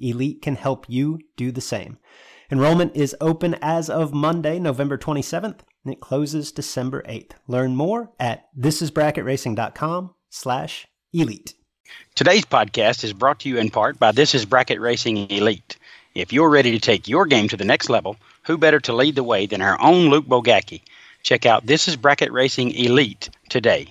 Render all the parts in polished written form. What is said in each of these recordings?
Elite can help you do the same. Enrollment is open as of Monday, November 27th, and it closes December 8th. Learn more at thisisbracketracing.com/elite. Today's podcast is brought to you in part by This Is Bracket Racing Elite. If you're ready to take your game to the next level, who better to lead the way than our own Luke Bogacki? Check out This Is Bracket Racing Elite today.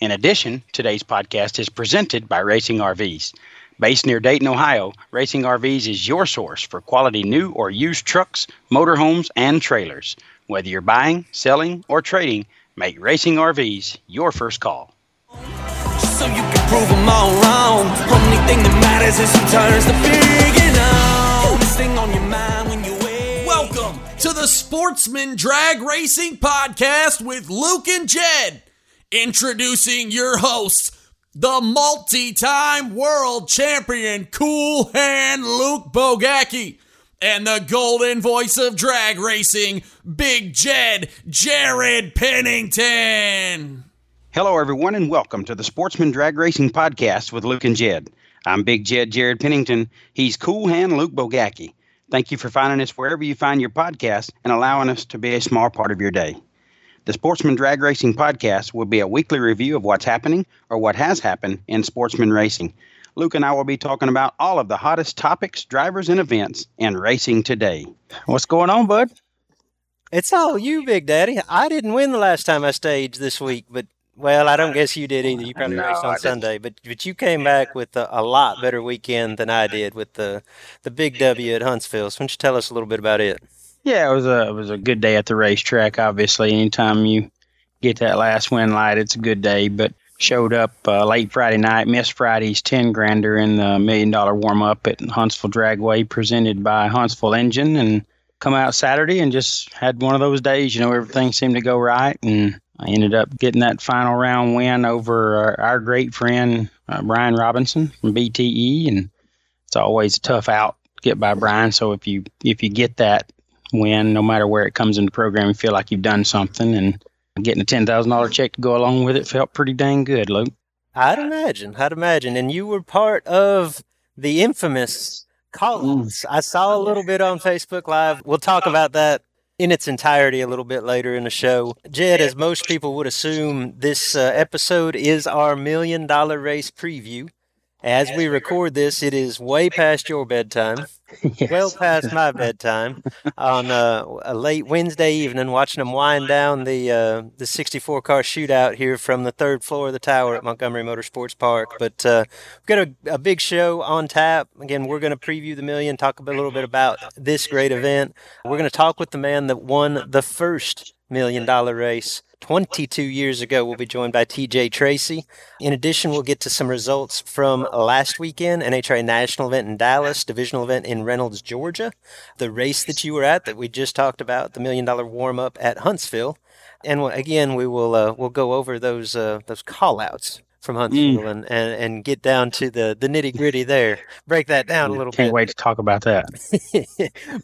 In addition, today's podcast is presented by Racing RVs. Based near Dayton, Ohio, Racing RVs is your source for quality new or used trucks, motorhomes, and trailers. Whether you're buying, selling, or trading, make Racing RVs your first call. So you can prove them all wrong. Only thing that matters is who turns the big on. This thing on your mind when you wait. Welcome to the Sportsman Drag Racing Podcast with Luke and Jed. Introducing your hosts, the multi-time world champion Cool Hand Luke Bogacki and the golden voice of drag racing, Big Jed Jared Pennington. Hello everyone and welcome to the Sportsman Drag Racing Podcast with Luke and Jed. I'm Big Jed Jared Pennington. He's Cool Hand Luke Bogacki. Thank you for finding us wherever you find your podcast and allowing us to be a small part of your day. The Sportsman Drag Racing Podcast will be a weekly review of what's happening or what has happened in sportsman racing. Luke and I will be talking about all of the hottest topics, drivers, and events in racing today. What's going on, bud? It's all you, Big Daddy. I didn't win the last time I staged this week, but, well, I don't guess you did either. You probably raced on Sunday, but you came back with a lot better weekend than I did with the big W at Huntsville. So why don't you tell us a little bit about it? Yeah, it was a good day at the racetrack. Obviously, anytime you get that last win light, it's a good day. But showed up late Friday night, missed Friday's 10-grander in the $1 million warm-up at Huntsville Dragway, presented by Huntsville Engine, and come out Saturday and just had one of those days. You know, everything seemed to go right, and I ended up getting that final round win over our great friend Brian Robinson from BTE, and it's always a tough out to get by Brian. So if you get that win, no matter where it comes in the program, you feel like you've done something, and getting a $10,000 check to go along with it felt pretty dang good, Luke. I'd imagine. And you were part of the infamous call-outs. I saw a little bit on Facebook Live. We'll talk about that in its entirety a little bit later in the show. Jed, as most people would assume, this episode is our $1 million race preview. As we record this, it is way past your bedtime, yes. Well past my bedtime, on a late Wednesday evening, watching them wind down the 64-car shootout here from the third floor of the tower at Montgomery Motorsports Park. But we've got a big show on tap. Again, we're going to preview the million, talk a little bit about this great event. We're going to talk with the man that won the first $1 million race 22 years ago. We'll be joined by TJ Tracey. In addition, we'll get to some results from last weekend, NHRA National Event in Dallas, Divisional Event in Reynolds, Georgia, the race that you were at that we just talked about, the $1 million warm-up at Huntsville. And again, we'll go over those call-outs. from Huntsville and get down to the nitty gritty there. Break that down a little bit. Can't wait to talk about that.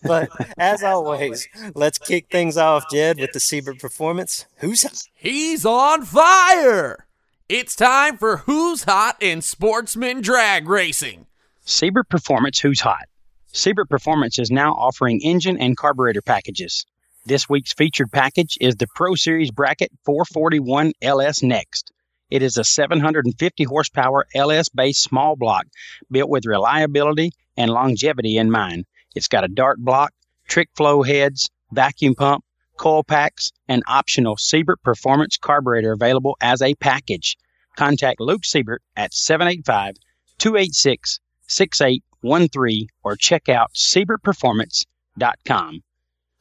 But as always, let's kick things off, Jed, with the Siebert Performance. Who's hot? He's on fire. It's time for Who's Hot in Sportsman Drag Racing. Siebert Performance, Who's Hot? Siebert Performance is now offering engine and carburetor packages. This week's featured package is the Pro Series Bracket 441 LS Next. It is a 750 horsepower LS-based small block built with reliability and longevity in mind. It's got a dart block, trick flow heads, vacuum pump, coil packs, and optional Siebert Performance carburetor available as a package. Contact Luke Siebert at 785-286-6813 or check out SiebertPerformance.com.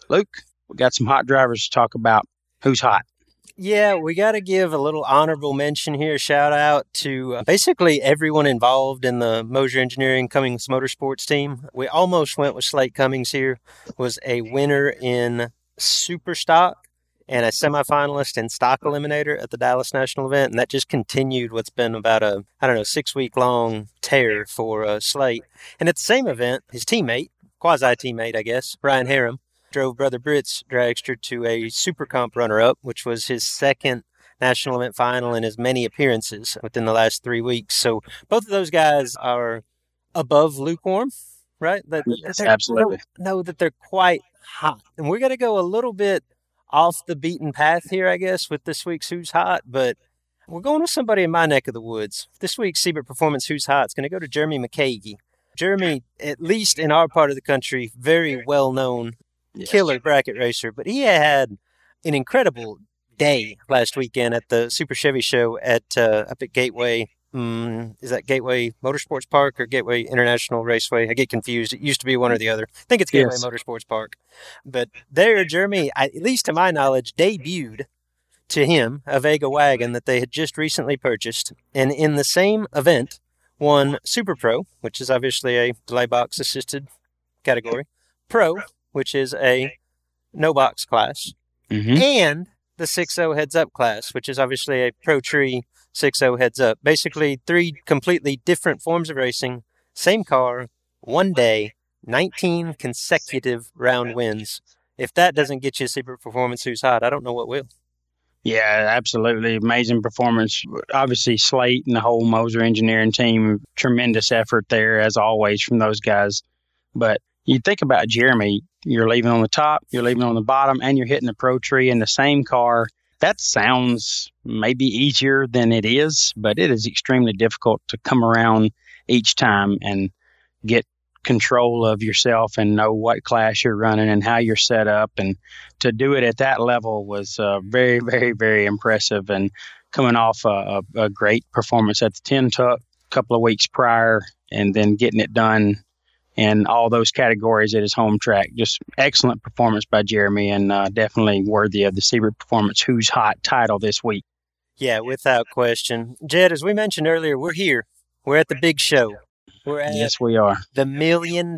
Luke, we got some hot drivers to talk about. Who's hot? Yeah, we got to give a little honorable mention here. Shout out to basically everyone involved in the Mosier Engineering Cummings Motorsports team. We almost went with Slate Cummings here. Was a winner in Super Stock and a semifinalist in Stock Eliminator at the Dallas National event. And that just continued what's been about a, 6-week-long tear for Slate. And at the same event, his teammate, quasi-teammate, I guess, Brian Harum, drove Brother Britz Dragster to a Super Comp runner-up, which was his second national event final in as many appearances within the last 3 weeks. So both of those guys are above lukewarm, right? Yes, absolutely. Know that they're quite hot. And we're going to go a little bit off the beaten path here, I guess, with this week's Who's Hot, but we're going with somebody in my neck of the woods. This week's Siebert Performance Who's Hot is going to go to Jeremy McKaigie. Jeremy, at least in our part of the country, very well-known killer bracket racer, but he had an incredible day last weekend at the Super Chevy show at up at Gateway. Is that Gateway Motorsports Park or Gateway International Raceway? I get confused. It used to be one or the other. I think it's Gateway Motorsports Park. But there, Jeremy, at least to my knowledge, debuted to him a Vega wagon that they had just recently purchased. And in the same event, won Super Pro, which is obviously a delay box assisted category, Pro, which is a no-box class, and the 6.0 heads-up class, which is obviously a Pro Tree 6.0 heads-up. Basically, three completely different forms of racing, same car, one day, 19 consecutive round wins. If that doesn't get you a Siebert Performance Who's Hot, I don't know what will. Yeah, absolutely. Amazing performance. Obviously, Slate and the whole Moser Engineering team, tremendous effort there, as always, from those guys. But you think about Jeremy, you're leaving on the top, you're leaving on the bottom, and you're hitting the Pro Tree in the same car. That sounds maybe easier than it is, but it is extremely difficult to come around each time and get control of yourself and know what class you're running and how you're set up. And to do it at that level was very, very, very impressive. And coming off a great performance at the 10 Tuck a couple of weeks prior and then getting it done and all those categories at his home track. Just excellent performance by Jeremy and definitely worthy of the Siebert Performance Who's Hot title this week. Yeah, without question. Jed, as we mentioned earlier, we're here. We're at the big show. We're at the $1 million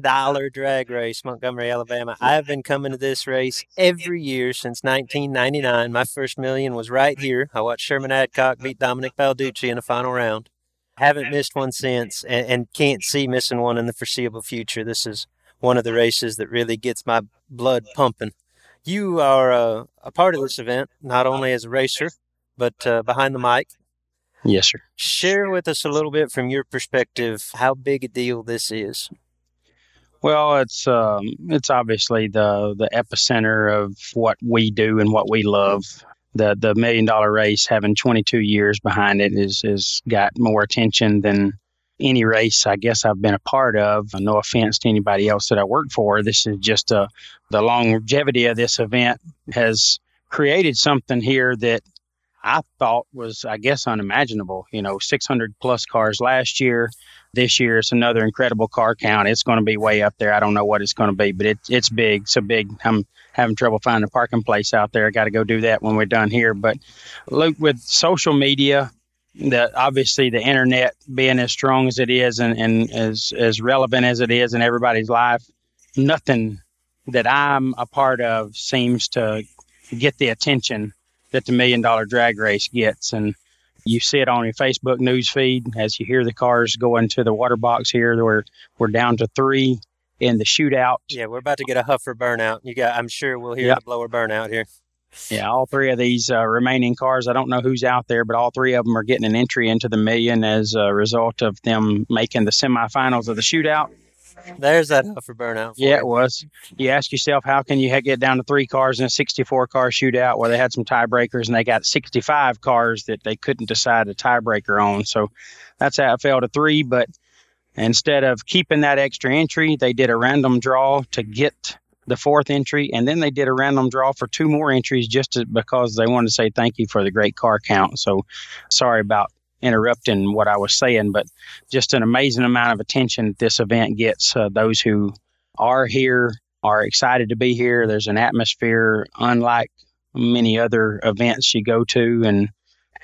drag race, Montgomery, Alabama. I've been coming to this race every year since 1999. My first million was right here. I watched Sherman Adcock beat Dominic Balducci in the final round. Haven't missed one since and can't see missing one in the foreseeable future. This is one of the races that really gets my blood pumping. You are a part of this event, not only as a racer, but behind the mic. Yes, sir. Share with us a little bit from your perspective how big a deal this is. Well, it's obviously the epicenter of what we do and what we love. The $1 million race having 22 years behind it is got more attention than any race I guess I've been a part of. No offense to anybody else that I work for. This is just the longevity of this event has created something here that I thought was, I guess, unimaginable. 600 plus cars last year. This year it's another incredible car count. It's going to be way up there. I don't know what it's going to be, but it's big. So big. I'm having trouble finding a parking place out there. I got to go do that when we're done here. But look, with social media, obviously the internet being as strong as it is and as relevant as it is in everybody's life, nothing that I'm a part of seems to get the attention that the $1 million drag race gets. And You see it on your Facebook news feed as you hear the cars go into the water box here. We're down to 3 in the shootout. Yeah, we're about to get a Huffer burnout. I'm sure we'll hear the blower burnout here. Yeah, all 3 of these remaining cars, I don't know who's out there, but all 3 of them are getting an entry into the million as a result of them making the semifinals of the shootout. There's that Huffer burnout. Yeah, it was. You ask yourself, how can you get down to 3 cars in a 64-car shootout where they had some tiebreakers and they got 65 cars that they couldn't decide a tiebreaker on? So that's how it fell to 3. But instead of keeping that extra entry, they did a random draw to get the 4th entry, and then they did a random draw for 2 more entries because they wanted to say thank you for the great car count. So sorry about interrupting what I was saying, but just an amazing amount of attention this event gets. Those who are here are excited to be here. There's an atmosphere unlike many other events you go to, and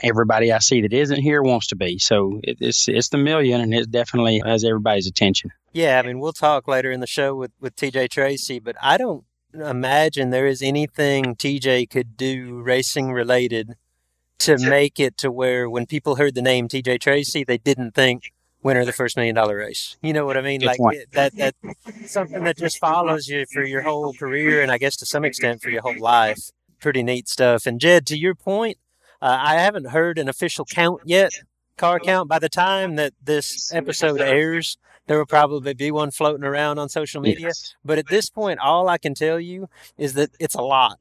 everybody I see that isn't here wants to be. So it's the million, and it definitely has everybody's attention. Yeah, I mean, we'll talk later in the show with TJ Tracey, but I don't imagine there is anything TJ could do racing related to make it to where when people heard the name TJ Tracey, they didn't think winner of the first $1 million race. You know what I mean? Like that's something that just follows you for your whole career, and I guess to some extent for your whole life. Pretty neat stuff. And Jed, to your point, I haven't heard an official count yet, car count. By the time that this episode airs, there will probably be one floating around on social media. Yes. But at this point, all I can tell you is that it's a lot,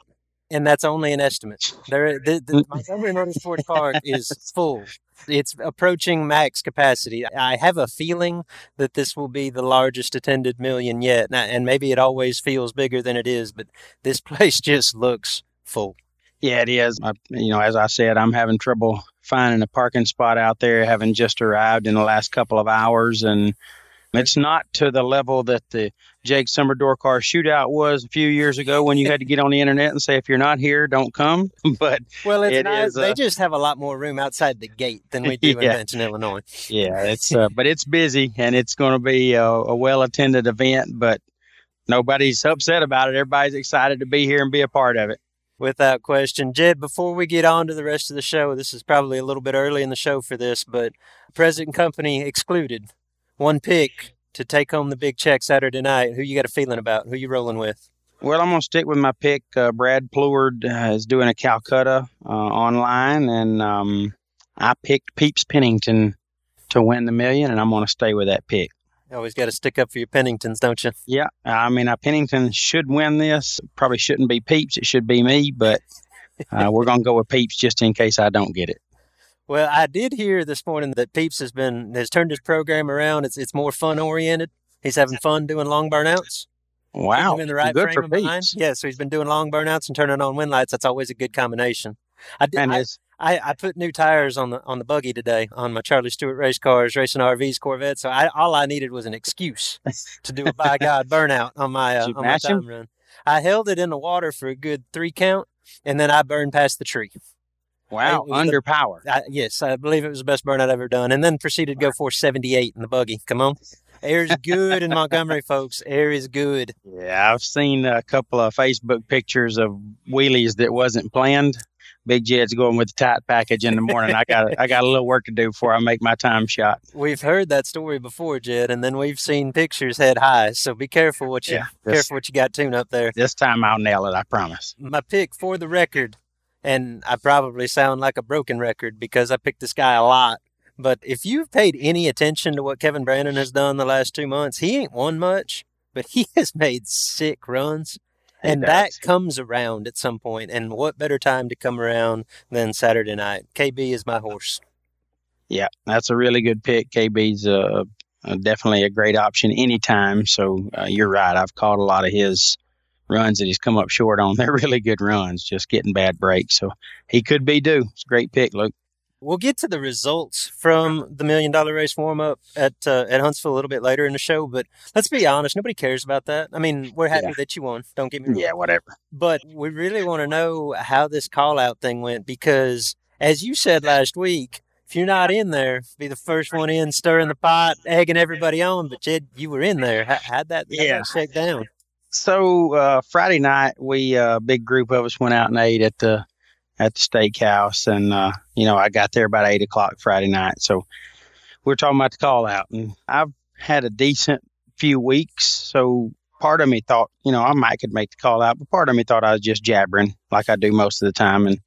and that's only an estimate. The Montgomery Motorsports Park is full. It's approaching max capacity. I have a feeling that this will be the largest attended million yet, and maybe it always feels bigger than it is, but this place just looks full. Yeah, it is. As I said, I'm having trouble finding a parking spot out there, having just arrived in the last couple of hours. And it's not to the level that the Jake Summerdor car shootout was a few years ago when you had to get on the internet and say, if you're not here, don't come. But they just have a lot more room outside the gate than we do in Benton, Illinois. Yeah, but it's busy, and it's going to be a well-attended event, but nobody's upset about it. Everybody's excited to be here and be a part of it. Without question. Jed, before we get on to the rest of the show, this is probably a little bit early in the show for this, but President Company excluded. 1 pick to take home the big check Saturday night. Who you got a feeling about? Who you rolling with? Well, I'm going to stick with my pick. Brad Pleward is doing a Calcutta online, and I picked Peeps Pennington to win the million, and I'm going to stay with that pick. You always got to stick up for your Penningtons, don't you? Yeah. I mean, Pennington should win this. Probably shouldn't be Peeps. It should be me, but we're going to go with Peeps just in case I don't get it. Well, I did hear this morning that Peeps has turned his program around. It's more fun-oriented. He's having fun doing long burnouts. Wow. In the right good frame for of Peeps. Yeah, so he's been doing long burnouts and turning on wind lights. That's always a good combination. I put new tires on the buggy today on my Charlie Stewart race cars, Racing RVs Corvette. So all I needed was an excuse to do a by God burnout on my time run. I held it in the water for a good 3 count, and then I burned past the tree. Wow, under power. Yes, I believe it was the best burnout I've ever done. And then proceeded to go 478 in the buggy. Come on. Air's good in Montgomery, folks. Air is good. Yeah, I've seen a couple of Facebook pictures of wheelies that wasn't planned. Big Jed's going with the tight package in the morning. I got a little work to do before I make my time shot. We've heard that story before, Jed, and then we've seen pictures head high. So be careful what you got tuned up there. This time I'll nail it, I promise. My pick for the record. And I probably sound like a broken record because I pick this guy a lot. But if you've paid any attention to what Kevin Brandon has done the last 2 months, he ain't won much, but he has made sick runs. And that comes around at some point. And what better time to come around than Saturday night? KB is my horse. Yeah, that's a really good pick. KB's definitely a great option anytime. So you're right. I've caught a lot of his runs that he's come up short on. They're really good runs, just getting bad breaks. So he could be due. It's a great pick, Luke. We'll get to the results from the $1 million race warm-up at Huntsville a little bit later in the show, but let's be honest, nobody cares about that. I mean, we're happy that you won. Don't get me wrong. Yeah, whatever. But we really want to know how this call-out thing went because, as you said last week, if you're not in there, be the first one in, stirring the pot, egging everybody on. But, Jed, you were in there. How'd that shake down? So Friday night, a big group of us went out and ate at the at the steakhouse. And, you know, I got there about 8 o'clock Friday night. So we're talking about the call out, and I've had a decent few weeks. So part of me thought, you know, I might could make the call out, but part of me thought I was just jabbering like I do most of the time. And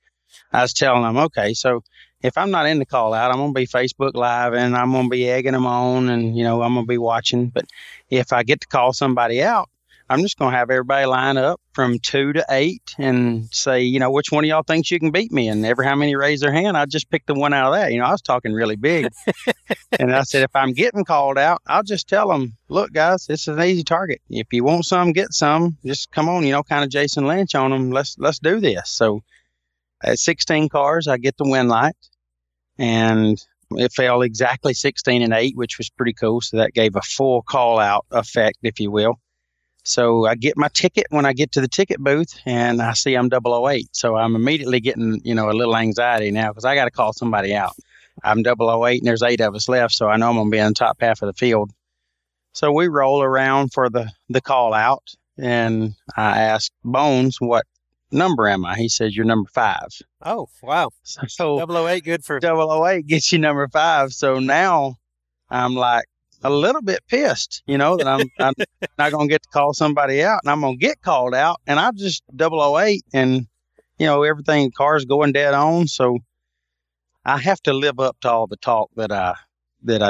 I was telling them, okay, so if I'm not in the call out, I'm going to be Facebook Live and I'm going to be egging them on, and, you know, I'm going to be watching. But if I get to call somebody out, I'm just going to have everybody line up from 2 to 8 and say, you know, which one of y'all thinks you can beat me? And every how many raise their hand, I just pick the one out of that. You know, I was talking really big. And I said, if I'm getting called out, I'll just tell them, look, guys, this is an easy target. If you want some, get some. Just come on, you know, kind of Jason Lynch on them. Let's do this. So at 16 cars, I get the win light, and it fell exactly 16 and 8, which was pretty cool. So that gave a full call out effect, if you will. So I get my ticket when I get to the ticket booth, and I see I'm 008. So I'm immediately getting, you know, a little anxiety now because I got to call somebody out. I'm 008 and there's 8 of us left. So I know I'm going to be in the top half of the field. So we roll around for the call out, and I ask Bones, what number am I? He says, you're number 5. Oh, wow. So 008, good for 008 gets you number 5. So now I'm like, a little bit pissed, you know, that I'm not going to get to call somebody out, and I'm going to get called out, and I just 008, and, you know, everything, car's going dead on. So I have to live up to all the talk that I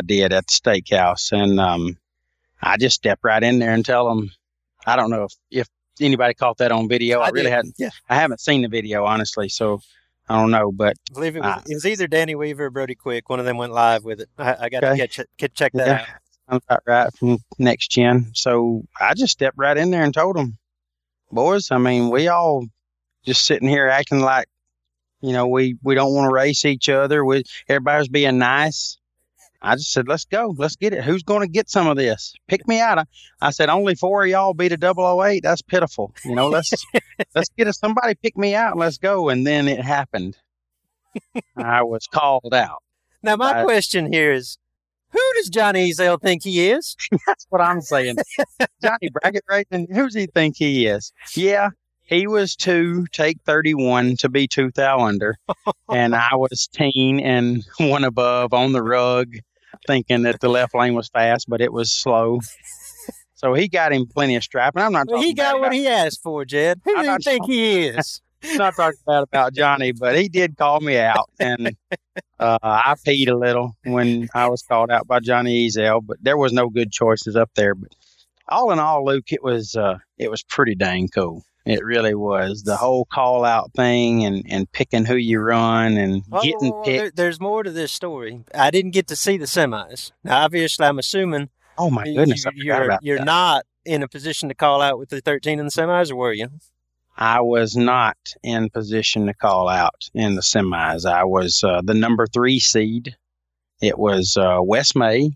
did at the steakhouse. And I just step right in there and tell them, I don't know if anybody caught that on video. I really did. Hadn't. Yeah. I haven't seen the video, honestly. So I don't know, but I believe it was either Danny Weaver or Brody Quick. One of them went live with it. I got to check that out. I'm about right from Next Gen. So I just stepped right in there and told them, boys, I mean, we all just sitting here acting like, you know, we don't want to race each other. Everybody's being nice. I just said, let's go. Let's get it. Who's going to get some of this? Pick me out. I said, only 4 of y'all beat a 008. That's pitiful. You know, let's get it. Somebody pick me out. And let's go. And then it happened. I was called out. Now, my question here is, who does Johnny Ezell think he is? That's what I'm saying. Johnny Bracket Racing, who does he think he is? Yeah, he was 2, take 31 to be 2 thou under. And I was 10 and 1 above on the rug, thinking that the left lane was fast, but it was slow. So he got him plenty of stripe. And I'm not talking about what he asked for, Jed. Who do you think he is? I'm not talking about Johnny, but he did call me out. And I peed a little when I was called out by Johnny Ezell, but there was no good choices up there. But all in all, Luke, it was pretty dang cool. It really was. The whole call out thing and picking who you run and getting picked. There's more to this story. I didn't get to see the semis. Now, obviously, I'm assuming. Oh, my goodness. You're not in a position to call out with the 13 in the semis, or were you? I was not in position to call out in the semis. I was the number 3 seed. It was Wes May.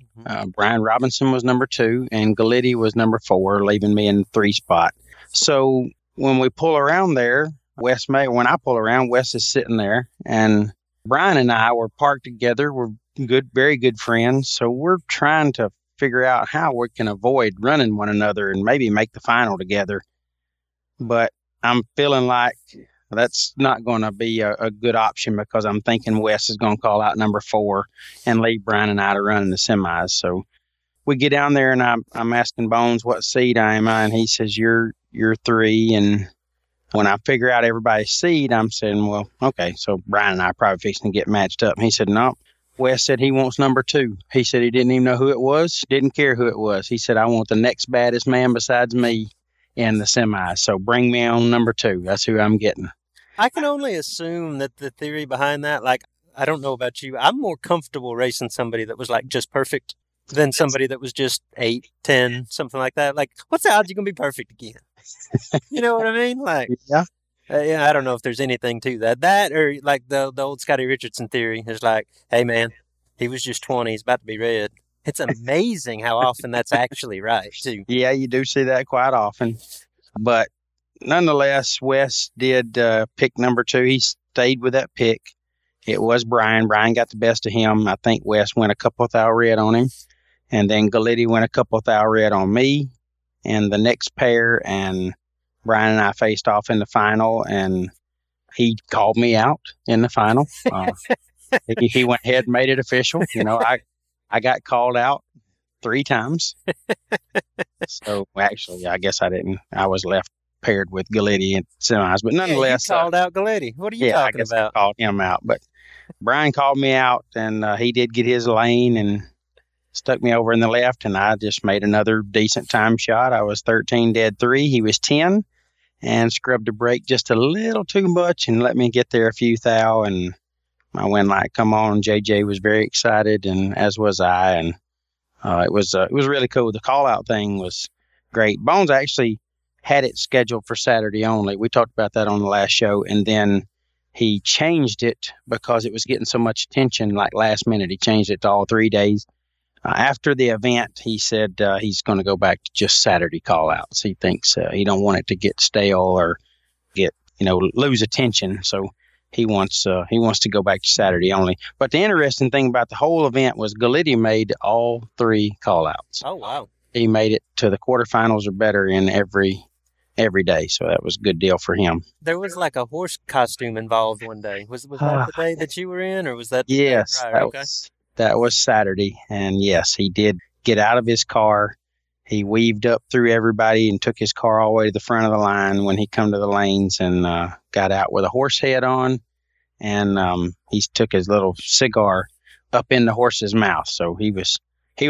Brian Robinson was number 2, and Galetti was number 4, leaving me in the 3 spot. So when we pull around there, when I pull around, Wes is sitting there, and Brian and I were parked together. We're good, very good friends. So we're trying to figure out how we can avoid running one another and maybe make the final together. But I'm feeling like that's not going to be a good option, because I'm thinking Wes is going to call out number 4 and leave Brian and I to run in the semis. So we get down there, and I'm asking Bones what seed am I, and he says, you're 3. And when I figure out everybody's seed, I'm saying, well, okay, so Brian and I are probably fixing to get matched up. And he said, no. Wes said he wants number 2. He said he didn't even know who it was, didn't care who it was. He said, I want the next baddest man besides me in the semis, so bring me on number 2. That's who I'm getting. I can only assume that the theory behind that, like, I don't know about you, I'm more comfortable racing somebody that was, like, just perfect than somebody that was just 8, 10, something like that. Like, what's the odds you're going to be perfect again? You know what I mean? Like, yeah, I don't know if there's anything to that. That, or like the old Scotty Richardson theory is like, hey, man, he was just 20. He's about to be red. It's amazing how often that's actually right, too. Yeah, you do see that quite often. But nonetheless, Wes did pick number 2. He stayed with that pick. It was Brian. Brian got the best of him. I think Wes went a couple thou red on him. And then Galetti went a couple thou red on me. And the next pair, and Brian and I faced off in the final, and he called me out in the final. He went ahead and made it official. You know, I got called out 3 times. So actually, I guess I didn't. I was left paired with Galetti and semis, but nonetheless, you called out Galetti. What are you talking about? I called him out, but Brian called me out, and he did get his lane and stuck me over in the left, and I just made another decent time shot. I was 13 dead 3. He was 10, and scrubbed the brake just a little too much and let me get there a few thou, and my win light come on. JJ was very excited, and as was I, and it was really cool. The call-out thing was great. Bones actually had it scheduled for Saturday only. We talked about that on the last show, and then he changed it because it was getting so much attention, like last minute. He changed it to all 3 days. After the event, he said he's going to go back to just Saturday call-outs. He thinks he don't want it to get stale or get, you know, lose attention. So he wants to go back to Saturday only. But the interesting thing about the whole event was Galetti made all 3 call-outs. Oh, wow. He made it to the quarterfinals or better in every day, so that was a good deal for him. There was like a horse costume involved one day. Was that the day that you were in, or was that the day prior? That was Saturday, and yes, he did get out of his car. He weaved up through everybody and took his car all the way to the front of the line when he come to the lanes, and got out with a horse head on, and he took his little cigar up in the horse's mouth. So he was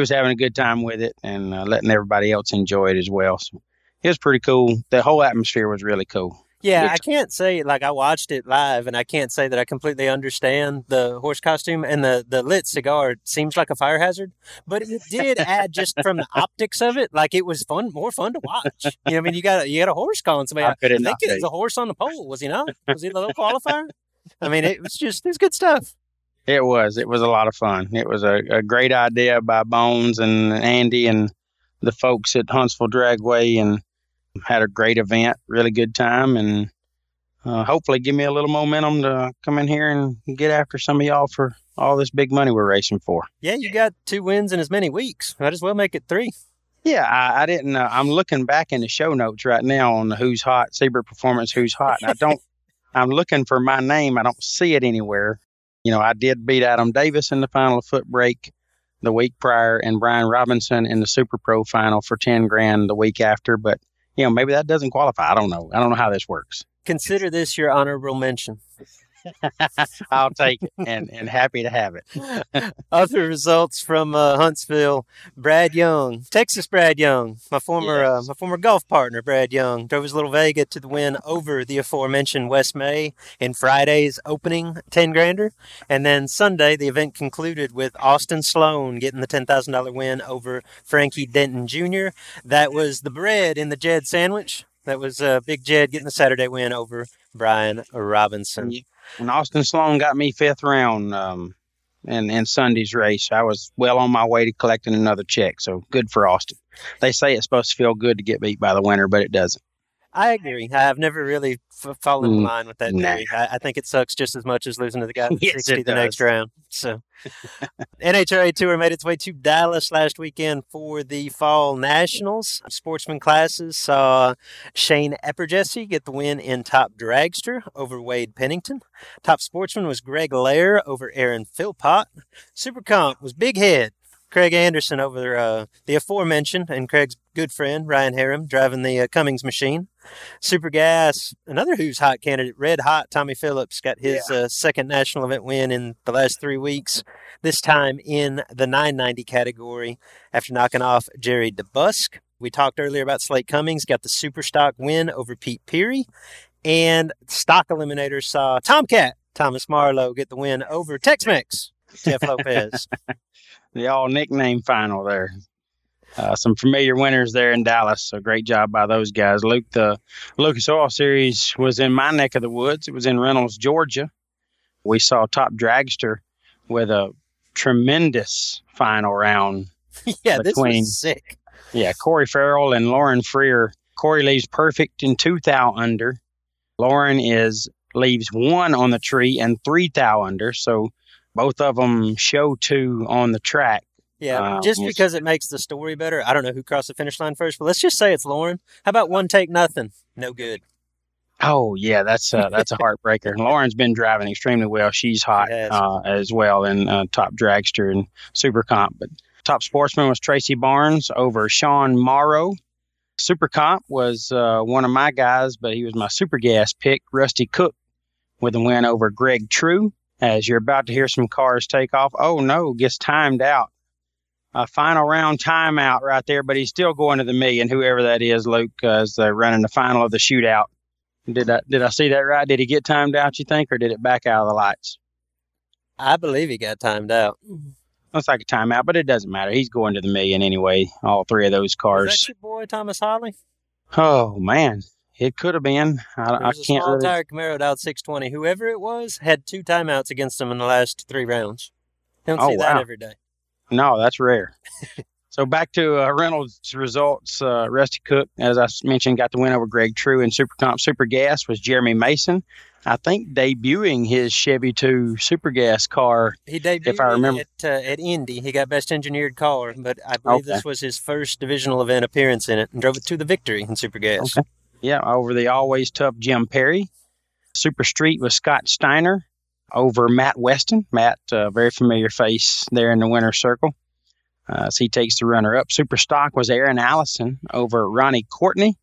having a good time with it, and letting everybody else enjoy it as well. So it was pretty cool. The whole atmosphere was really cool. Yeah, I can't say, like, I watched it live, and I can't say that I completely understand the horse costume, and the lit cigar seems like a fire hazard, but it did add, just from the optics of it, like, it was fun, more fun to watch. You know, I mean, you got a horse calling somebody. I think it was a horse on the pole, was he not? Was he the little qualifier? I mean, it was good stuff. It was a lot of fun. It was a great idea by Bones and Andy and the folks at Huntsville Dragway, and had a great event, really good time, and hopefully give me a little momentum to come in here and get after some of y'all for all this big money we're racing for. Yeah, you got 2 wins in as many weeks. Might as well make it 3. Yeah, I didn't. I'm looking back in the show notes right now on the Who's Hot, Siebert Performance Who's Hot. And I'm looking for my name. I don't see it anywhere. You know, I did beat Adam Davis in the final foot break the week prior, and Brian Robinson in the Super Pro final for $10,000 the week after, but you know, maybe that doesn't qualify. I don't know. I don't know how this works. Consider this your honorable mention. I'll take it, and happy to have it. Other results from Huntsville: Brad Young, Texas Brad Young, my former golf partner, Brad Young, drove his little Vega to the win over the aforementioned Wes May in Friday's opening $10,000, and then Sunday the event concluded with Austin Sloan getting the $10,000 win over Frankie Denton Jr. That was the bread in the Jed sandwich. That was Big Jed getting the Saturday win over Brian Robinson. When Austin Sloan got me 5th round in Sunday's race, I was well on my way to collecting another check. So good for Austin. They say it's supposed to feel good to get beat by the winner, but it doesn't. I agree. I've never really fallen in line with that theory. I think it sucks just as much as losing to the guy at 60 the next round. So, NHRA Tour made its way to Dallas last weekend for the Fall Nationals. Sportsman classes saw Shane Epperjesy get the win in Top Dragster over Wade Pennington. Top Sportsman was Greg Lair over Aaron Philpott. Super Comp was Big Head Craig Anderson over the aforementioned and Craig's good friend, Brian Harum, driving the Cummings machine. Super Gas, another Who's Hot candidate, Red Hot Tommy Phillips, got his second national event win in the last 3 weeks, this time in the 990 category after knocking off Jerry DeBusk. We talked earlier about Slate Cummings, got the Super Stock win over Pete Peary. And Stock Eliminator saw Tomcat Thomas Marlowe get the win over Tex-Mex Jeff Lopez. The all-nickname final there. Some familiar winners there in Dallas, so great job by those guys. Luke, the Lucas Oil Series was in my neck of the woods. It was in Reynolds, Georgia. We saw Top Dragster with a tremendous final round. This was sick. Yeah, Corey Farrell and Lauren Freer. Corey leaves perfect in 2 thou under. Lauren leaves 1 on the tree and 3 thou under, so both of them show 2 on the track. Yeah, just because it makes the story better. I don't know who crossed the finish line first, but let's just say it's Lauren. How about one take nothing? No good. Oh yeah, that's a heartbreaker. Lauren's been driving extremely well. She's hot as well in Top Dragster and Super Comp. But Top Sportsman was Tracy Barnes over Sean Morrow. Super Comp was one of my guys, but he was my Super Gas pick, Rusty Cook, with a win over Greg True. As you're about to hear some cars take off, oh no, gets timed out. A final round timeout right there, but he's still going to the million, whoever that is, Luke, as they're running the final of the shootout. Did I see that right? Did he get timed out, you think, or did it back out of the lights? I believe he got timed out. Looks like a timeout, but it doesn't matter. He's going to the million anyway, all three of those cars. Is that your boy, Thomas Holly? Oh, man. It could have been. I can't really. Small-tire Camaro dialed 620. Whoever it was had two timeouts against him in the last three rounds. Don't see that every day. No, that's rare. So back to Reynolds' results. Rusty Cook, as I mentioned, got the win over Greg True in Super Comp. Super Gas was Jeremy Mason, I think, debuting his Chevy 2 Super Gas car. He debuted, if I remember, at Indy. He got best engineered car, but I believe this was his first divisional event appearance in it, and drove it to the victory in Super Gas. Okay. Yeah, over the always tough Jim Perry. Super Street was Scott Steiner over Matt Weston. Matt, very familiar face there in the winner's circle. So he takes the runner-up. Super Stock was Aaron Allison over Ronnie Courtney.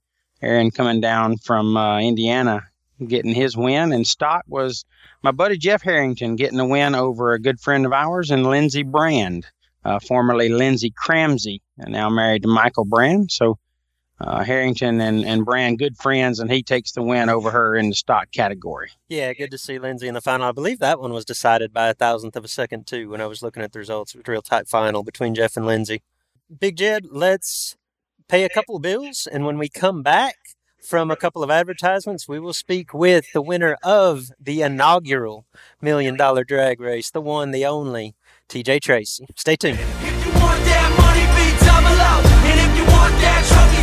Aaron coming down from Indiana getting his win. And Stock was my buddy Jeff Harrington getting the win over a good friend of ours and Lindsey Brand, formerly Lindsey Cramsey, and now married to Michael Brand. So Harrington and Brand, good friends, and he takes the win over her in the stock category. Yeah, good to see Lindsey in the final. I believe that one was decided by 1/1000th of a second, too, when I was looking at the results. It was a real tight final between Jeff and Lindsey. Big Jed, let's pay a couple of bills, and when we come back from a couple of advertisements, we will speak with the winner of the inaugural $1 Million Drag Race, the one, the only, TJ Tracey. Stay tuned. If you want that money, be double out. And if you want that trophy,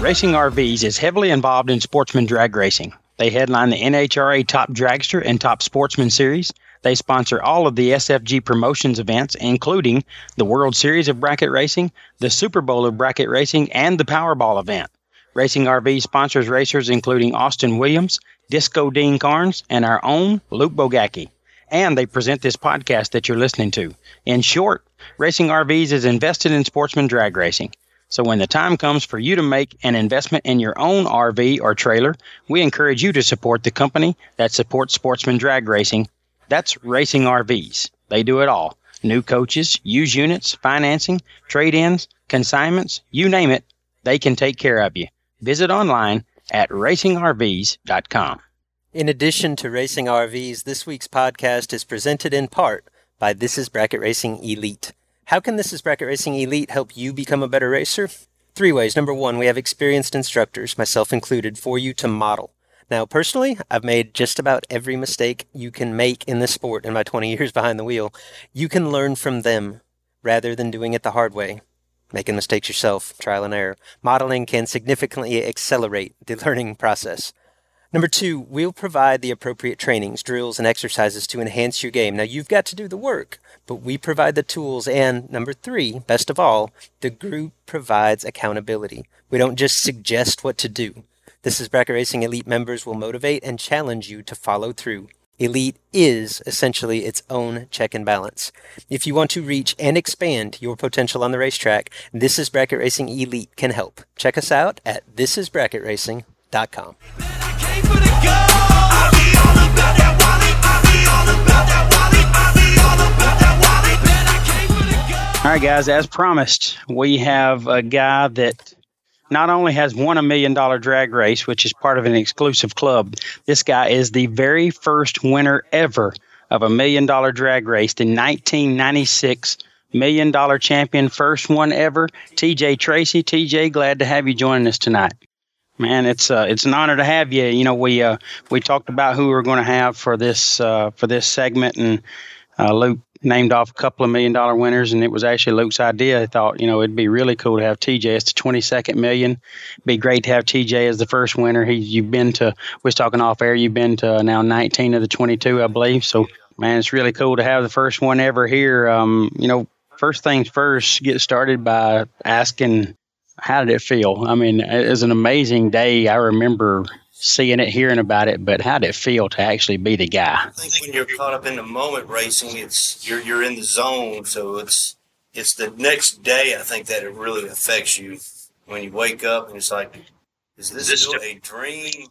Racing RVs is heavily involved in sportsman drag racing. They headline the NHRA Top Dragster and Top Sportsman Series. They sponsor all of the SFG Promotions events, including the World Series of Bracket Racing, the Super Bowl of Bracket Racing, and the Powerball event. Racing RV sponsors racers including Austin Williams, Disco Dean Carnes, and our own Luke Bogacki. And they present this podcast that you're listening to. In short, Racing RVs is invested in sportsman drag racing. So when the time comes for you to make an investment in your own RV or trailer, we encourage you to support the company that supports sportsman drag racing. That's Racing RVs. They do it all. New coaches, used units, financing, trade-ins, consignments, you name it, they can take care of you. Visit online at racingrvs.com. In addition to Racing RVs, this week's podcast is presented in part by This Is Bracket Racing Elite. How can This Is Bracket Racing Elite help you become a better racer? Three ways. Number one, we have experienced instructors, myself included, for you to model. Now, personally, I've made just about every mistake you can make in this sport in my 20 years behind the wheel. You can learn from them rather than doing it the hard way. Making mistakes yourself, trial and error. Modeling can significantly accelerate the learning process. Number two, we'll provide the appropriate trainings, drills, and exercises to enhance your game. Now, you've got to do the work, but we provide the tools. And number three, best of all, the group provides accountability. We don't just suggest what to do. This Is Bracket Racing Elite members will motivate and challenge you to follow through. Elite is essentially its own check and balance. If you want to reach and expand your potential on the racetrack, This Is Bracket Racing Elite can help. Check us out at thisisbracketracing.com. All right, guys, as promised, we have a guy that not only has won $1 Million drag race, which is part of an exclusive club, this guy is the very first winner ever of $1 Million drag race, the 1996 $1 Million champion, first one ever, TJ Tracey. TJ, glad to have you joining us tonight. Man, it's an honor to have you. You know, we talked about who we're going to have for this segment, and Luke named off a couple of $1 Million winners, and it was actually Luke's idea. I thought, you know, it'd be really cool to have TJ. It's the 22nd million. It'd be great to have TJ as the first winner. You've been to, we was talking off air, you've been to now 19 of the 22, I believe. So, man, it's really cool to have the first one ever here. You know, first things first, get started by asking how did it feel? I mean, it was an amazing day. I remember seeing it, hearing about it, but how did it feel to actually be the guy? I think when you're caught up in the moment racing, it's you're in the zone, so it's the next day, I think, that it really affects you when you wake up and it's like, is this still a dream?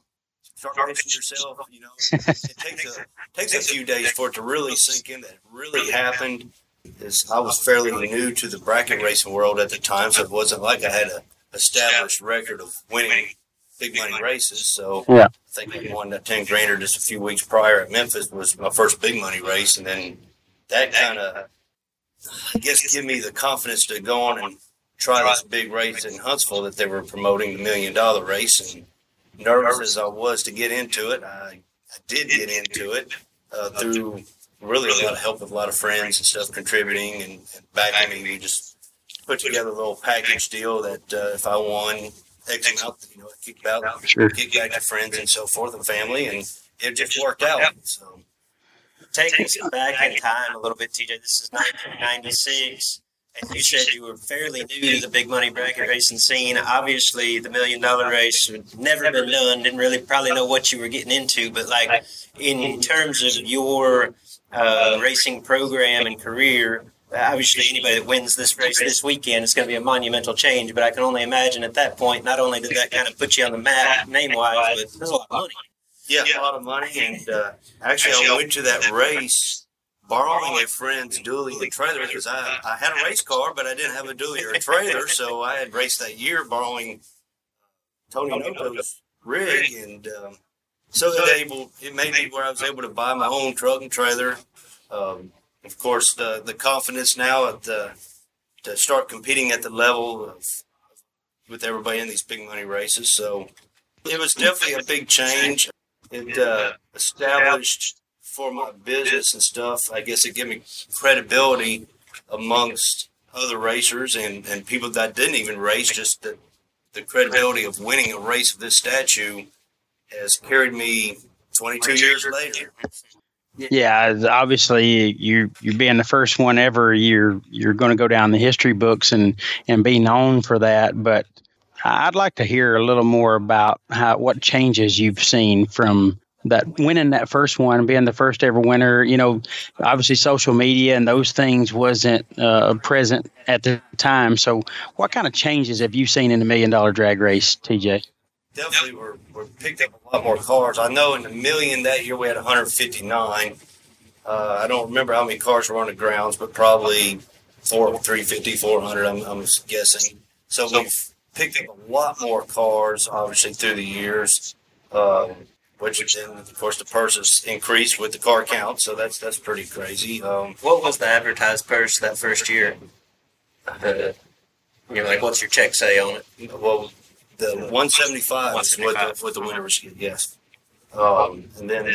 Start racing yourself, you know. It takes a few days for it to really sink in that it really happened. I was fairly new to the bracket racing world at the time, so it wasn't like I had an established record of winning big money races. So yeah. I think I won that 10 grander just a few weeks prior at Memphis was my first big money race, and then that kind of, I guess, gave me the confidence to go on and try this big race in Huntsville that they were promoting, the $1 million race. And nervous as I was to get into it, I did get into it through really a lot of help with a lot of friends and stuff contributing and backing me. We just put together a little package deal that if I won X amount, you know, kick out, kick back to friends and so forth and family, and it just worked out. So taking us back in time a little bit, TJ, this is 1996. And you said you were fairly new to the big money bracket racing scene. Obviously, the $1 million race had never been done. Didn't really probably know what you were getting into. But like in terms of your racing program and career, obviously anybody that wins this race this weekend, it's going to be a monumental change. But I can only imagine at that point, not only did that kind of put you on the map name-wise, but there's a lot of money. Yeah, a lot of money. And actually, I went to that race borrowing a friend's dually and trailer, because I had a race car, but I didn't have a dually or a trailer, so I had raced that year borrowing Tony Noto's rig, and so it made me where I was able to buy my own truck and trailer. Of course, the confidence now to start competing at the level with everybody in these big money races. So it was definitely a big change. It established for my business and stuff, I guess it gave me credibility amongst other racers and people that I didn't even race, just the credibility of winning a race of this statue has carried me 22 years later. Yeah, obviously you being the first one ever, you're going to go down the history books and be known for that, but I'd like to hear a little more about what changes you've seen from that winning that first one, being the first ever winner. You know, obviously social media and those things wasn't present at the time. So what kind of changes have you seen in the $1 million drag race, TJ? Definitely we're picked up a lot more cars. I know in the million that year we had 159. I don't remember how many cars were on the grounds, but probably 350, 400, I'm guessing. So we've picked up a lot more cars, obviously, through the years. Which then, of course, the purses increased with the car count, so that's pretty crazy. What was the advertised purse that first year? What's your check say on it? Well, the 175 is what the winner was getting, yes. And then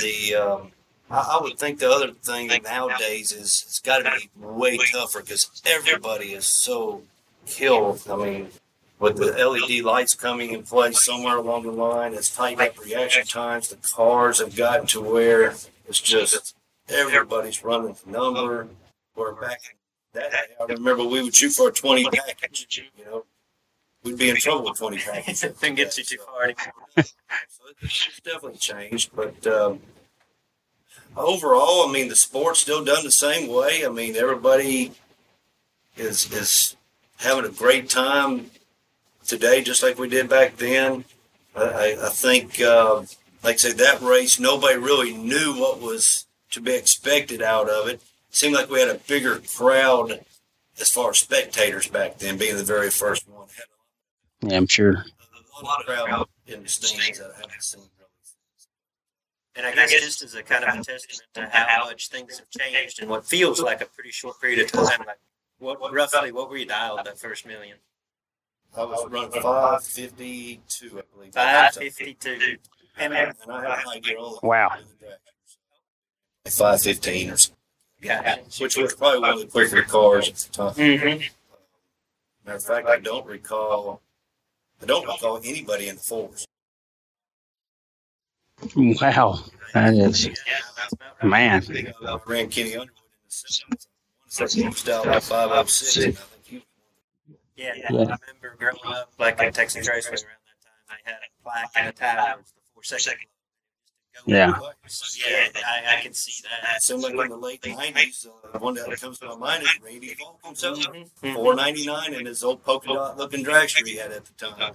I would think the other thing nowadays is it's got to be way tougher because everybody is so killed. I mean, with the LED lights coming in place somewhere along the line, it's tightened up reaction times. The cars have gotten to where it's just everybody's running the number. We're back in that day. I remember we would shoot for a 20 package. You know, we'd be in trouble with 20 packages. Didn't get you too far anymore. So it's definitely changed. But overall, I mean, the sport's still done the same way. I mean, everybody is having a great time today, just like we did back then. I think, like I said, that race, nobody really knew what was to be expected out of it. It seemed like we had a bigger crowd as far as spectators back then, being the very first one. Yeah, I'm sure. A lot of crowd in the stands that I haven't seen. And I guess just as a kind of a testament to how much things have changed in what feels like a pretty short period of time, like what were you dialed that first million? I was running 552, I believe. 552. And I had an idea all the wow. 515 or something. Yeah. Which was probably one of the quicker cars at the time. Mm-hmm. Matter of fact, I don't recall anybody in the fours. Wow. That is, man. I ran Kenny Underwood in the 7th. So he was down by 506. Yeah. I remember growing up, like in Texas Raceway around that time, I had a plaque and a tire with the 4 second load. Yeah. So, yeah, I can see that. So, like in the late 90s, one that comes to my mind is Randy Fulton, 499, and his old polka dot looking dragster he had at the time.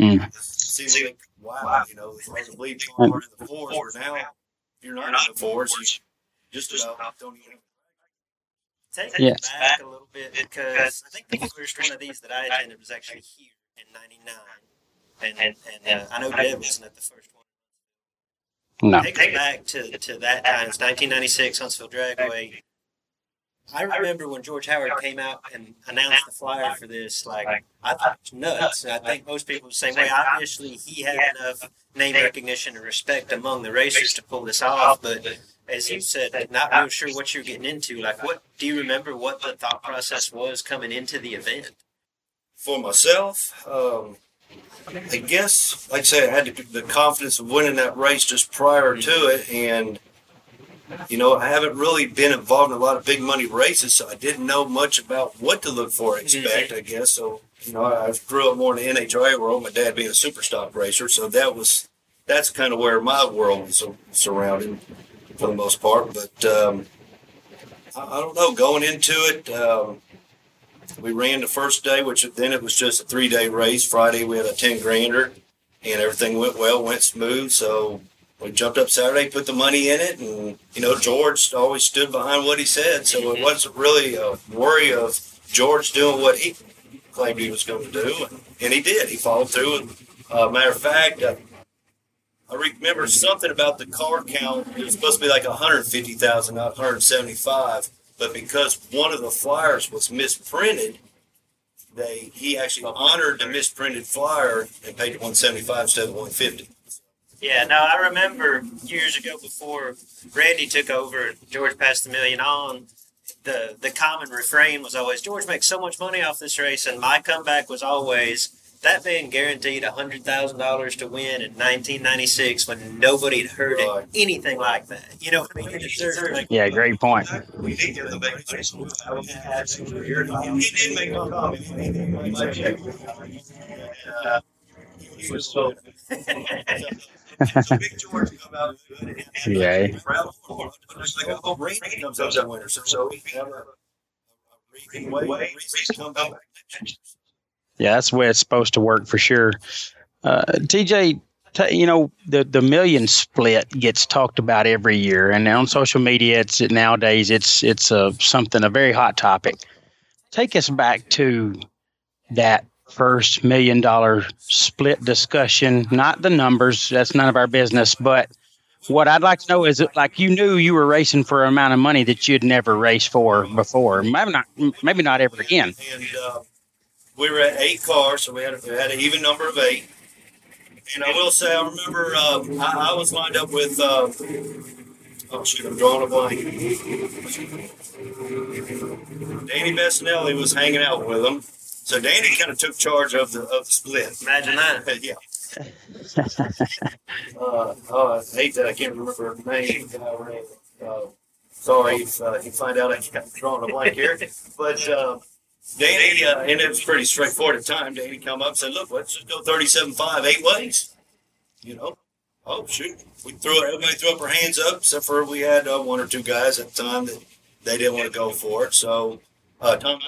It seems like, wow, you know, it was a bleed part of the fours, but now if you're not in the fours, you just about don't even. Take it back a little bit, because I think the first one of these that I attended was actually here in 99. And I know Deb wasn't at the first one. No. Take it back to that time. It's 1996, Huntsville Dragway. I remember when George Howard came out and announced the flyer for this, like, I thought it was nuts. And I think most people the same way. Obviously, he had enough name recognition and respect among the racers to pull this off, but as you said, not real sure what you're getting into. Like, what do you remember what the thought process was coming into the event? For myself, I guess, like I said, I had the confidence of winning that race just prior to it, and you know, I haven't really been involved in a lot of big money races, so I didn't know much about what to look for, expect, I guess. So, you know, I grew up more in the NHRA world, my dad being a super stock racer, so that's kind of where my world was surrounded for the most part. But I don't know, going into it, we ran the first day, which then it was just a 3-day race. Friday we had a 10-grander, and everything went smooth, so we jumped up Saturday, put the money in it, and, you know, George always stood behind what he said, so it wasn't really a worry of George doing what he claimed he was going to do, and he did. He followed through, and matter of fact, I remember something about the car count. It was supposed to be like 150,000, not 175, but because one of the flyers was misprinted, he actually honored the misprinted flyer and paid the 175 instead of 150. Yeah, no, I remember years ago before Randy took over and George passed the million on, the common refrain was always, George makes so much money off this race, and my comeback was always, that being guaranteed $100,000 to win in 1996 when nobody had heard anything like that. You know what I mean? Yeah, great point. We did give the big place. I was absolutely weird. He did make no comment. He was so... Big George come out good and proud for like a whole rating comes up that winter. So we have a reading way come back. Yeah, that's the way it's supposed to work for sure. TJ, you know, the million split gets talked about every year, and on social media, nowadays it's a very hot topic. Take us back to that first $1 million split discussion, not the numbers, that's none of our business, but what I'd like to know is, like, you knew you were racing for an amount of money that you'd never raced for before, maybe not ever again. And we were at 8 cars, so we had an even number of 8. And I will say, I remember I was lined up with oh shoot, I'm drawing a blank. Danny Bessinelli was hanging out with him. So Danny kind of took charge of the split. Imagine that. Yeah. I hate that I can't remember her name. Sorry if you find out I kept drawing a blank here. But Danny, and it was pretty straightforward at the time, Danny come up and said, look, let's just go 37.5 8 ways. You know? Oh, shoot. Everybody threw up our hands up, except for we had one or two guys at the time that they didn't want to go for it. So Tom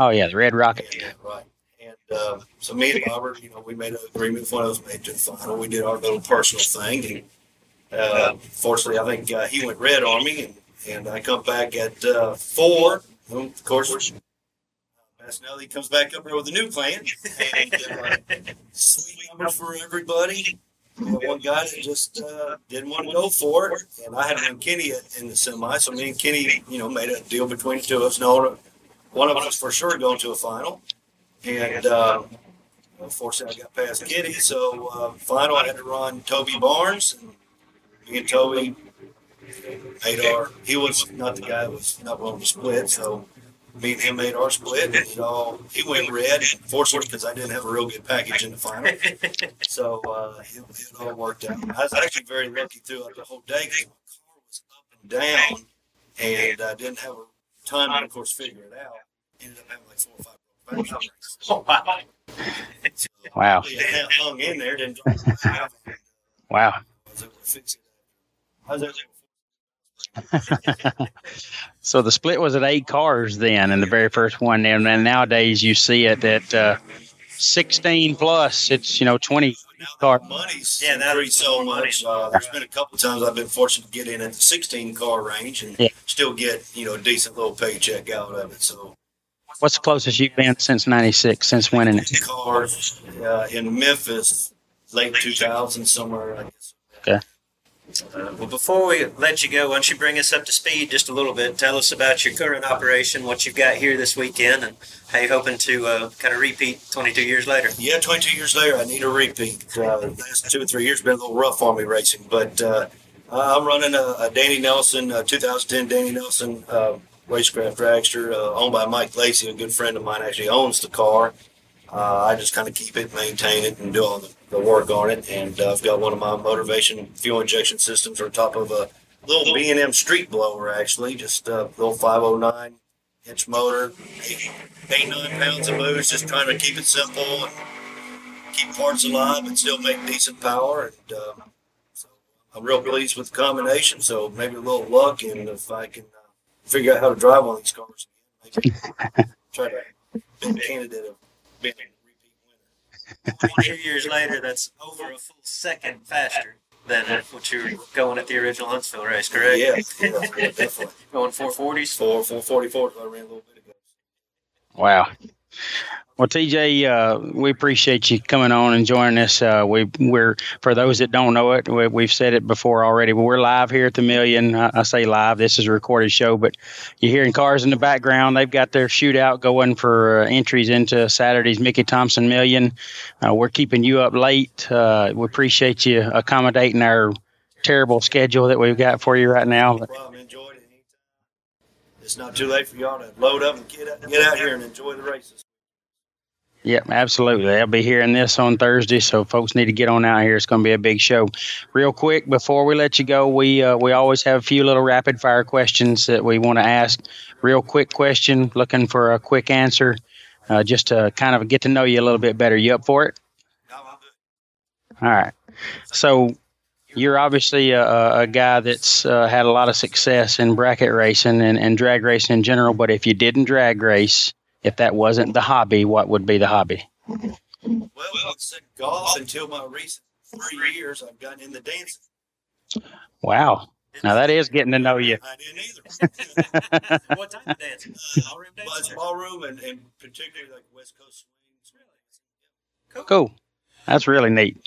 Oh, yeah, the Red Rocket. Yeah, right. And so me and Robert, you know, we made an agreement with one of us made to the final. We did our little personal thing. And fortunately, I think he went red on me, and I come back at 4. And of course, Massinelli comes back up here with a new plan. And sweet numbers for everybody. One guy that just didn't want to go for it. And I had Kenny in the semi, so me and Kenny, you know, made a deal between the two of us. No, one of us for sure going to a final, and unfortunately I got past Kitty, so final I had to run Toby Barnes, and me and Toby made our, he was not the guy that was not willing to split, so me and him made our split, and he went red, and fortunately because I didn't have a real good package in the final, so it all worked out. I was actually very lucky throughout the whole day, because my car was up and down, and I didn't have a time to, of course, figure it out. ended up having like 4 or 5 breaks. Oh, wow. So, wow. Yeah, hung in there, didn't drop the half. Wow. I was able to fix it. So the split was at 8 cars then in the very first one, and then nowadays you see it at 16 plus. It's 20 car. Money's increased so much. There's been a couple times I've been fortunate to get in at the 16 car range and still get a decent little paycheck out of it. So what's the closest you've been since '96? Since winning it? Cars in Memphis, late 2000 somewhere. I guess. Okay. Well, before we let you go, why don't you bring us up to speed just a little bit? Tell us about your current operation, what you've got here this weekend, and how you're hoping to kind of repeat 22 years later. Yeah, 22 years later, I need a repeat. The last 2 or 3 years have been a little rough on me racing, but I'm running a Danny Nelson, 2010 Danny Nelson Racecraft Dragster, owned by Mike Lacey, a good friend of mine, actually owns the car. I just kind of keep it, maintain it, and do all the work on it. And I've got one of my motivation fuel injection systems on top of a little B&M street blower, actually. Just a little 509-inch motor, 8-9 pounds of boost, just trying to keep it simple and keep parts alive and still make decent power. And so I'm real pleased with the combination, so maybe a little luck. And if I can figure out how to drive one of these cars, maybe try to be a candidate of being a repeat winner. 22 years later, that's over a full second faster than what you were going at the original Huntsville race, correct? Yeah, definitely. Going 440s? 444, I ran a little bit ago. Wow. Well, TJ, we appreciate you coming on and joining us. We're for those that don't know it, we've said it before already, but we're live here at the Million. I say live. This is a recorded show, but you're hearing cars in the background. They've got their shootout going for entries into Saturday's Mickey Thompson Million. We're keeping you up late. We appreciate you accommodating our terrible schedule that we've got for you right now. No problem. Enjoyed it. It's not too late for y'all to load up and get out here and enjoy the races. Yep, absolutely. I'll be hearing this on Thursday, so folks need to get on out here. It's going to be a big show. Real quick, before we let you go, we always have a few little rapid-fire questions that we want to ask. Real quick question, looking for a quick answer, just to kind of get to know you a little bit better. You up for it? No, I'm good. All right. So you're obviously a guy that's had a lot of success in bracket racing and drag racing in general, but if you didn't drag race, if that wasn't the hobby, what would be the hobby? Well, I would say golf until my recent 3 years. I've gotten into dancing. Wow. Now that is getting to know you. I didn't either. What type of dancing? Ballroom dancing? Ballroom and particularly like West Coast swings. Cool. That's really neat.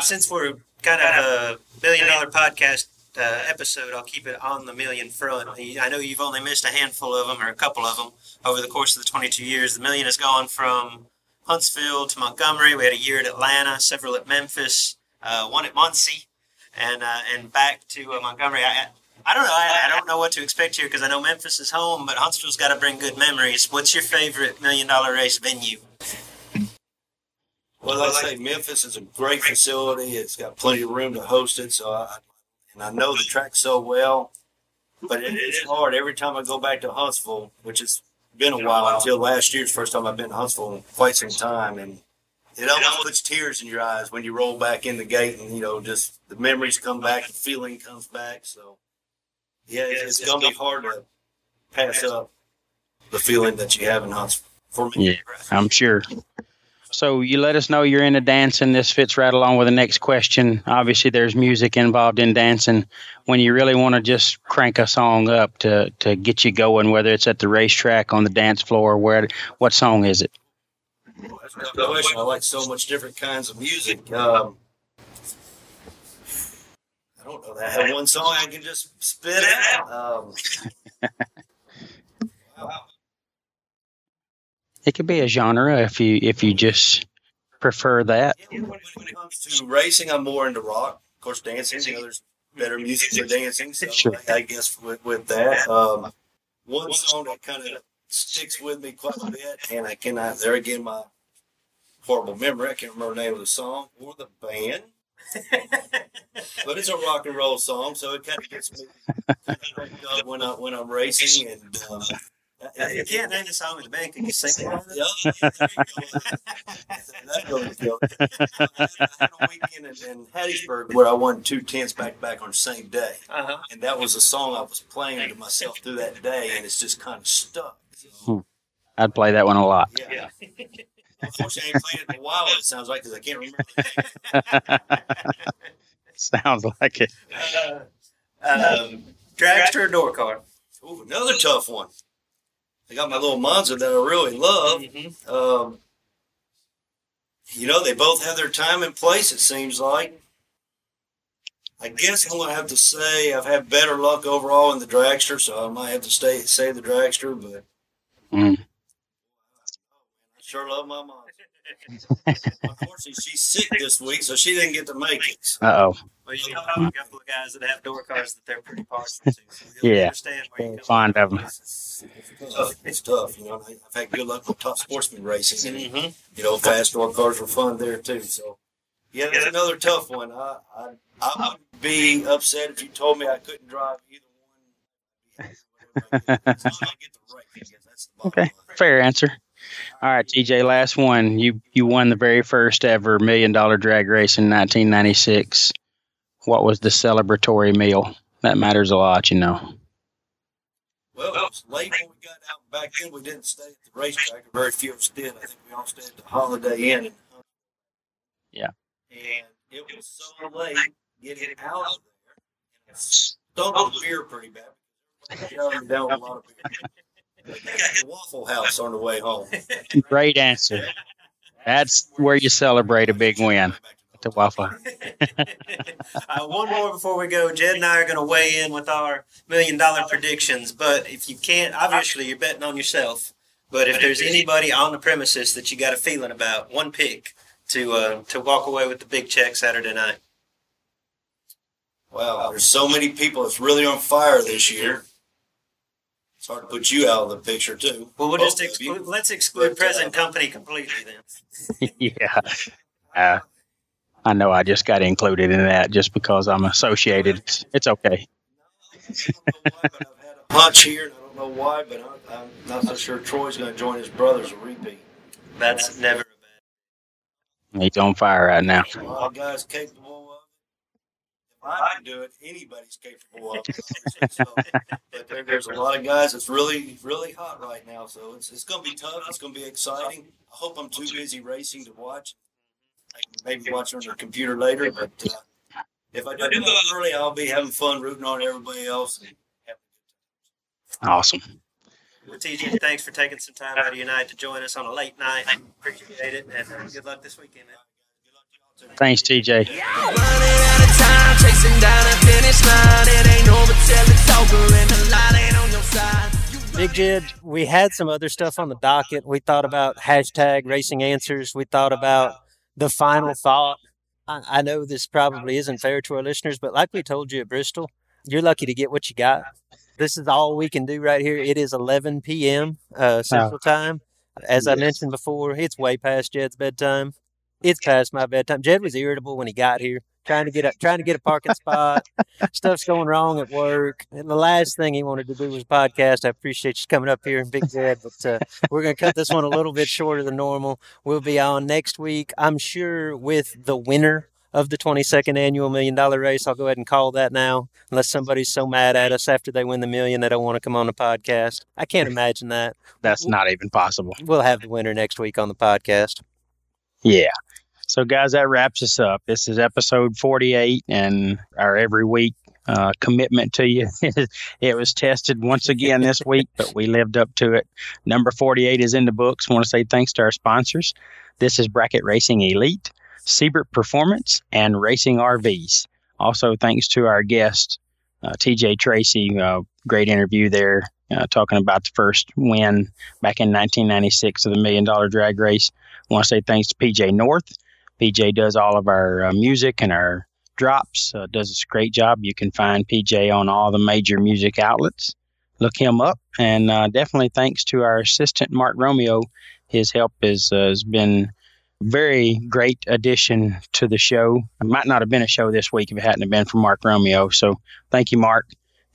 Since we're kind of a $1 billion podcast episode, I'll keep it on the Million front. I know you've only missed a handful of them or a couple of them over the course of the 22 years. The Million has gone from Huntsville to Montgomery. We had a year at Atlanta, several at Memphis, one at Muncie, and back to Montgomery. I don't know. I don't know what to expect here because I know Memphis is home, but Huntsville's got to bring good memories. What's your favorite $1 million race venue? Well, I'd say Memphis is a great facility. It's got plenty of room to host it, so I know the track so well, but it is hard. Every time I go back to Huntsville, which has been a while until last year's first time I've been to Huntsville in quite some time, and it almost puts tears in your eyes when you roll back in the gate and, just the memories come back, the feeling comes back. So, yeah, it's going to be hard to pass up the feeling that you have in Huntsville for me. Yeah, I'm sure. So you let us know you're into dancing. This fits right along with the next question. Obviously, there's music involved in dancing. When you really want to just crank a song up to get you going, whether it's at the racetrack, on the dance floor, what song is it? Well, that's a good question. I like so much different kinds of music. I don't know. I have one song I can just spit out. Wow. It could be a genre if you just prefer that. Yeah, when it comes to racing, I'm more into rock. Of course, dancing, there's better music for dancing. So sure. I guess with that, one song that kind of sticks with me quite a bit, and I cannot, there again, my horrible memory, I can't remember the name of the song or the band. But it's a rock and roll song, so it kind of gets me when I'm racing and If you can't name the song in the bank, can you sing one? I had a weekend in Hattiesburg where I won 2 tenths back-to-back on the same day. Uh-huh. And that was a song I was playing to myself through that day, and it's just kind of stuck. So, I'd play that one a lot. Yeah. Unfortunately, I ain't playing it in a while, it sounds like, because I can't remember. Sounds like it. Dragster or door car? Ooh, another tough one. I got my little Monza that I really love. Mm-hmm. You know, they both have their time and place, it seems like. I guess I'm going to have to say I've had better luck overall in the dragster, so I might have to say the dragster, but I sure love my Monza. Unfortunately, she's sick this week, so she didn't get to make it. So. Uh-oh. Well, you know how we got guys that have door cars that they're pretty partial to. So yeah. Fond of them. It's tough. You know, I've had good luck with top sportsman racing. Mm-hmm. You know, fast door cars were fun there too. So, yeah, that's another tough one. I would be upset if you told me I couldn't drive either one. As long as I get the right, I guess that's the bottom line. Fair answer. All right, TJ, last one. You won the very first ever $1 million drag race in 1996. What was the celebratory meal? That matters a lot, you know. Well, it was late when we got out back then. We didn't stay at the racetrack. Very few of us did. I think we all stayed at the Holiday Inn. Yeah. And it was so late getting out of there. And I stumbled beer pretty bad. Down a lot of beer. Waffle House on the way home. Great answer. That's where you celebrate a big win. At the Waffle House. One more before we go. Jed and I are going to weigh in with our $1 million predictions. But if you can't, obviously you're betting on yourself. But if there's anybody on the premises that you got a feeling about, one pick to walk away with the big check Saturday night. Wow, there's so many people that's really on fire this year. It's hard to put you out of the picture, too. Well, we'll just let's exclude present company completely, then. Yeah. I know I just got included in that just because I'm associated. It's okay. Punch here, and I don't know why, but I'm not so sure Troy's going to join his brothers a repeat. That's never a bad thing. He's on fire right now. A lot of guys capable of it. If I can do it, anybody's capable of it. So, there's a lot of guys that's really, really hot right now. So it's going to be tough. It's going to be exciting. I hope I'm too busy racing to watch. I can maybe watch on the computer later. But if I do go early, I'll be having fun rooting on everybody else. Awesome. Well, TJ, thanks for taking some time out of your night to join us on a late night. I appreciate it. And good luck this weekend, man. Thanks, TJ. Running out of time, chasing down a finish line. It ain't over till it's over, and the light ain't on your side. Big Jed, we had some other stuff on the docket. We thought about #RacingAnswers. We thought about the final thought. I know this probably isn't fair to our listeners, but like we told you at Bristol, you're lucky to get what you got. This is all we can do right here. It is 11 p.m. Central Time. As I mentioned before, it's way past Jed's bedtime. It's past my bedtime. Jed was irritable when he got here, trying to get a parking spot. Stuff's going wrong at work, and the last thing he wanted to do was podcast. I appreciate you coming up here, Big Jed, but we're going to cut this one a little bit shorter than normal. We'll be on next week, I'm sure, with the winner of the 22nd annual $1 million race. I'll go ahead and call that now, unless somebody's so mad at us after they win the million they don't want to come on the podcast. I can't imagine that. That's not even possible. We'll have the winner next week on the podcast. Yeah. So, guys, that wraps us up. This is episode 48, and our every week commitment to you. It was tested once again this week, but we lived up to it. Number 48 is in the books. I want to say thanks to our sponsors. This is Bracket Racing Elite, Siebert Performance, and Racing RVs. Also, thanks to our guest, TJ Tracey. Great interview there, talking about the first win back in 1996 of the $1 million drag race. I want to say thanks to PJ North. PJ does all of our music and our drops, does a great job. You can find PJ on all the major music outlets. Look him up. And definitely thanks to our assistant, Mark Romeo. His help has been a very great addition to the show. It might not have been a show this week if it hadn't have been for Mark Romeo. So thank you, Mark.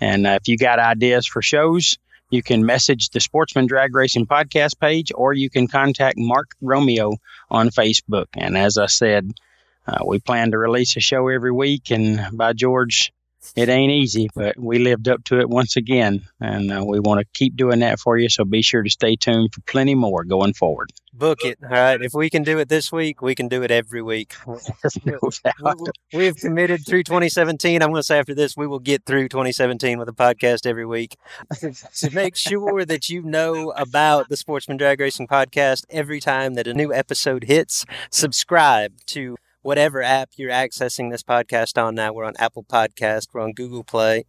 And if you got ideas for shows, You can message the Sportsman Drag Racing podcast page, or you can contact Mark Romeo on Facebook. And as I said, we plan to release a show every week, and by George, it ain't easy, but we lived up to it once again, and we want to keep doing that for you, so be sure to stay tuned for plenty more going forward. Book it. All right. If we can do it this week, we can do it every week. We have committed through 2017. I'm going to say after this, we will get through 2017 with a podcast every week. So make sure that you know about the Sportsman Drag Racing podcast every time that a new episode hits. Subscribe to whatever app you're accessing this podcast on now. We're on Apple Podcast. We're on Google Play.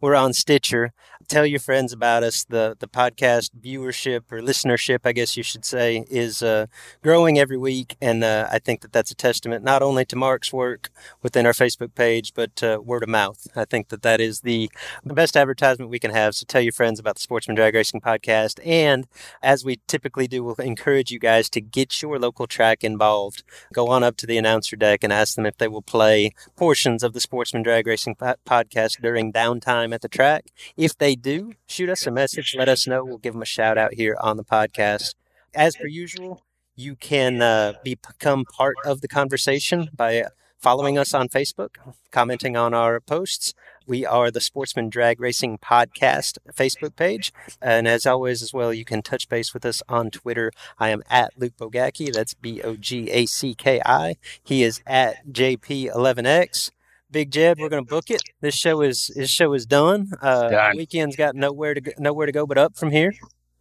We're on Stitcher. Tell your friends about us. The podcast viewership or listenership, I guess you should say, is growing every week. And I think that that's a testament not only to Mark's work within our Facebook page, but word of mouth. I think that that is the best advertisement we can have. So tell your friends about the Sportsman Drag Racing podcast. And as we typically do, we'll encourage you guys to get your local track involved. Go on up to the announcer deck and ask them if they will play portions of the Sportsman Drag Racing podcast during downtime at the track. If they do, shoot us a message, let us know. We'll give them a shout out here on the podcast. As per usual, you can become part of the conversation by following us on Facebook, commenting on our posts. We are the Sportsman Drag Racing Podcast Facebook page. And as always as well, you can touch base with us on Twitter. I am at Luke Bogacki. That's Bogacki. He is at JP11X. Big Jed, we're going to book it. This show is done. Weekend's got nowhere to go but up from here.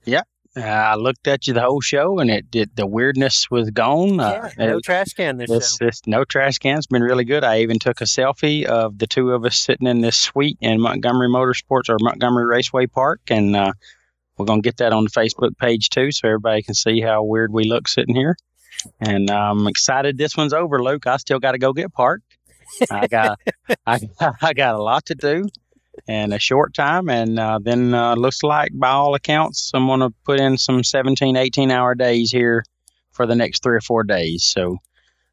Yeah. I looked at you the whole show, and the weirdness was gone. No trash can this show. No trash can. It's been really good. I even took a selfie of the two of us sitting in this suite in Montgomery Motorsports or Montgomery Raceway Park, and we're going to get that on the Facebook page too, so everybody can see how weird we look sitting here. And I'm excited this one's over, Luke. I still got to go get parked. I got a lot to do. In a short time, and then looks like, by all accounts, I'm going to put in some 17, 18-hour days here for the next 3 or 4 days. So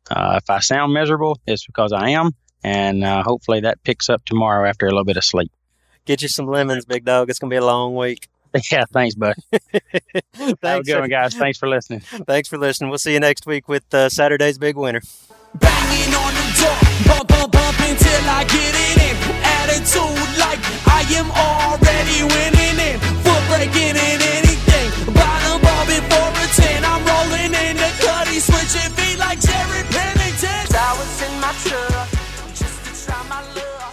if I sound miserable, it's because I am, and hopefully that picks up tomorrow after a little bit of sleep. Get you some lemons, big dog. It's going to be a long week. Yeah, thanks, bud. Have a good one, guys. Thanks for listening. Thanks for listening. We'll see you next week with Saturday's Big Winner. Banging on the door, bump until I get it in. Attitude like I am already winning it. Foot breaking in anything. Bottom ball before a 10. I'm rolling in the cutty, switching feet like Jared Pennington. I was in my truck just to try my luck.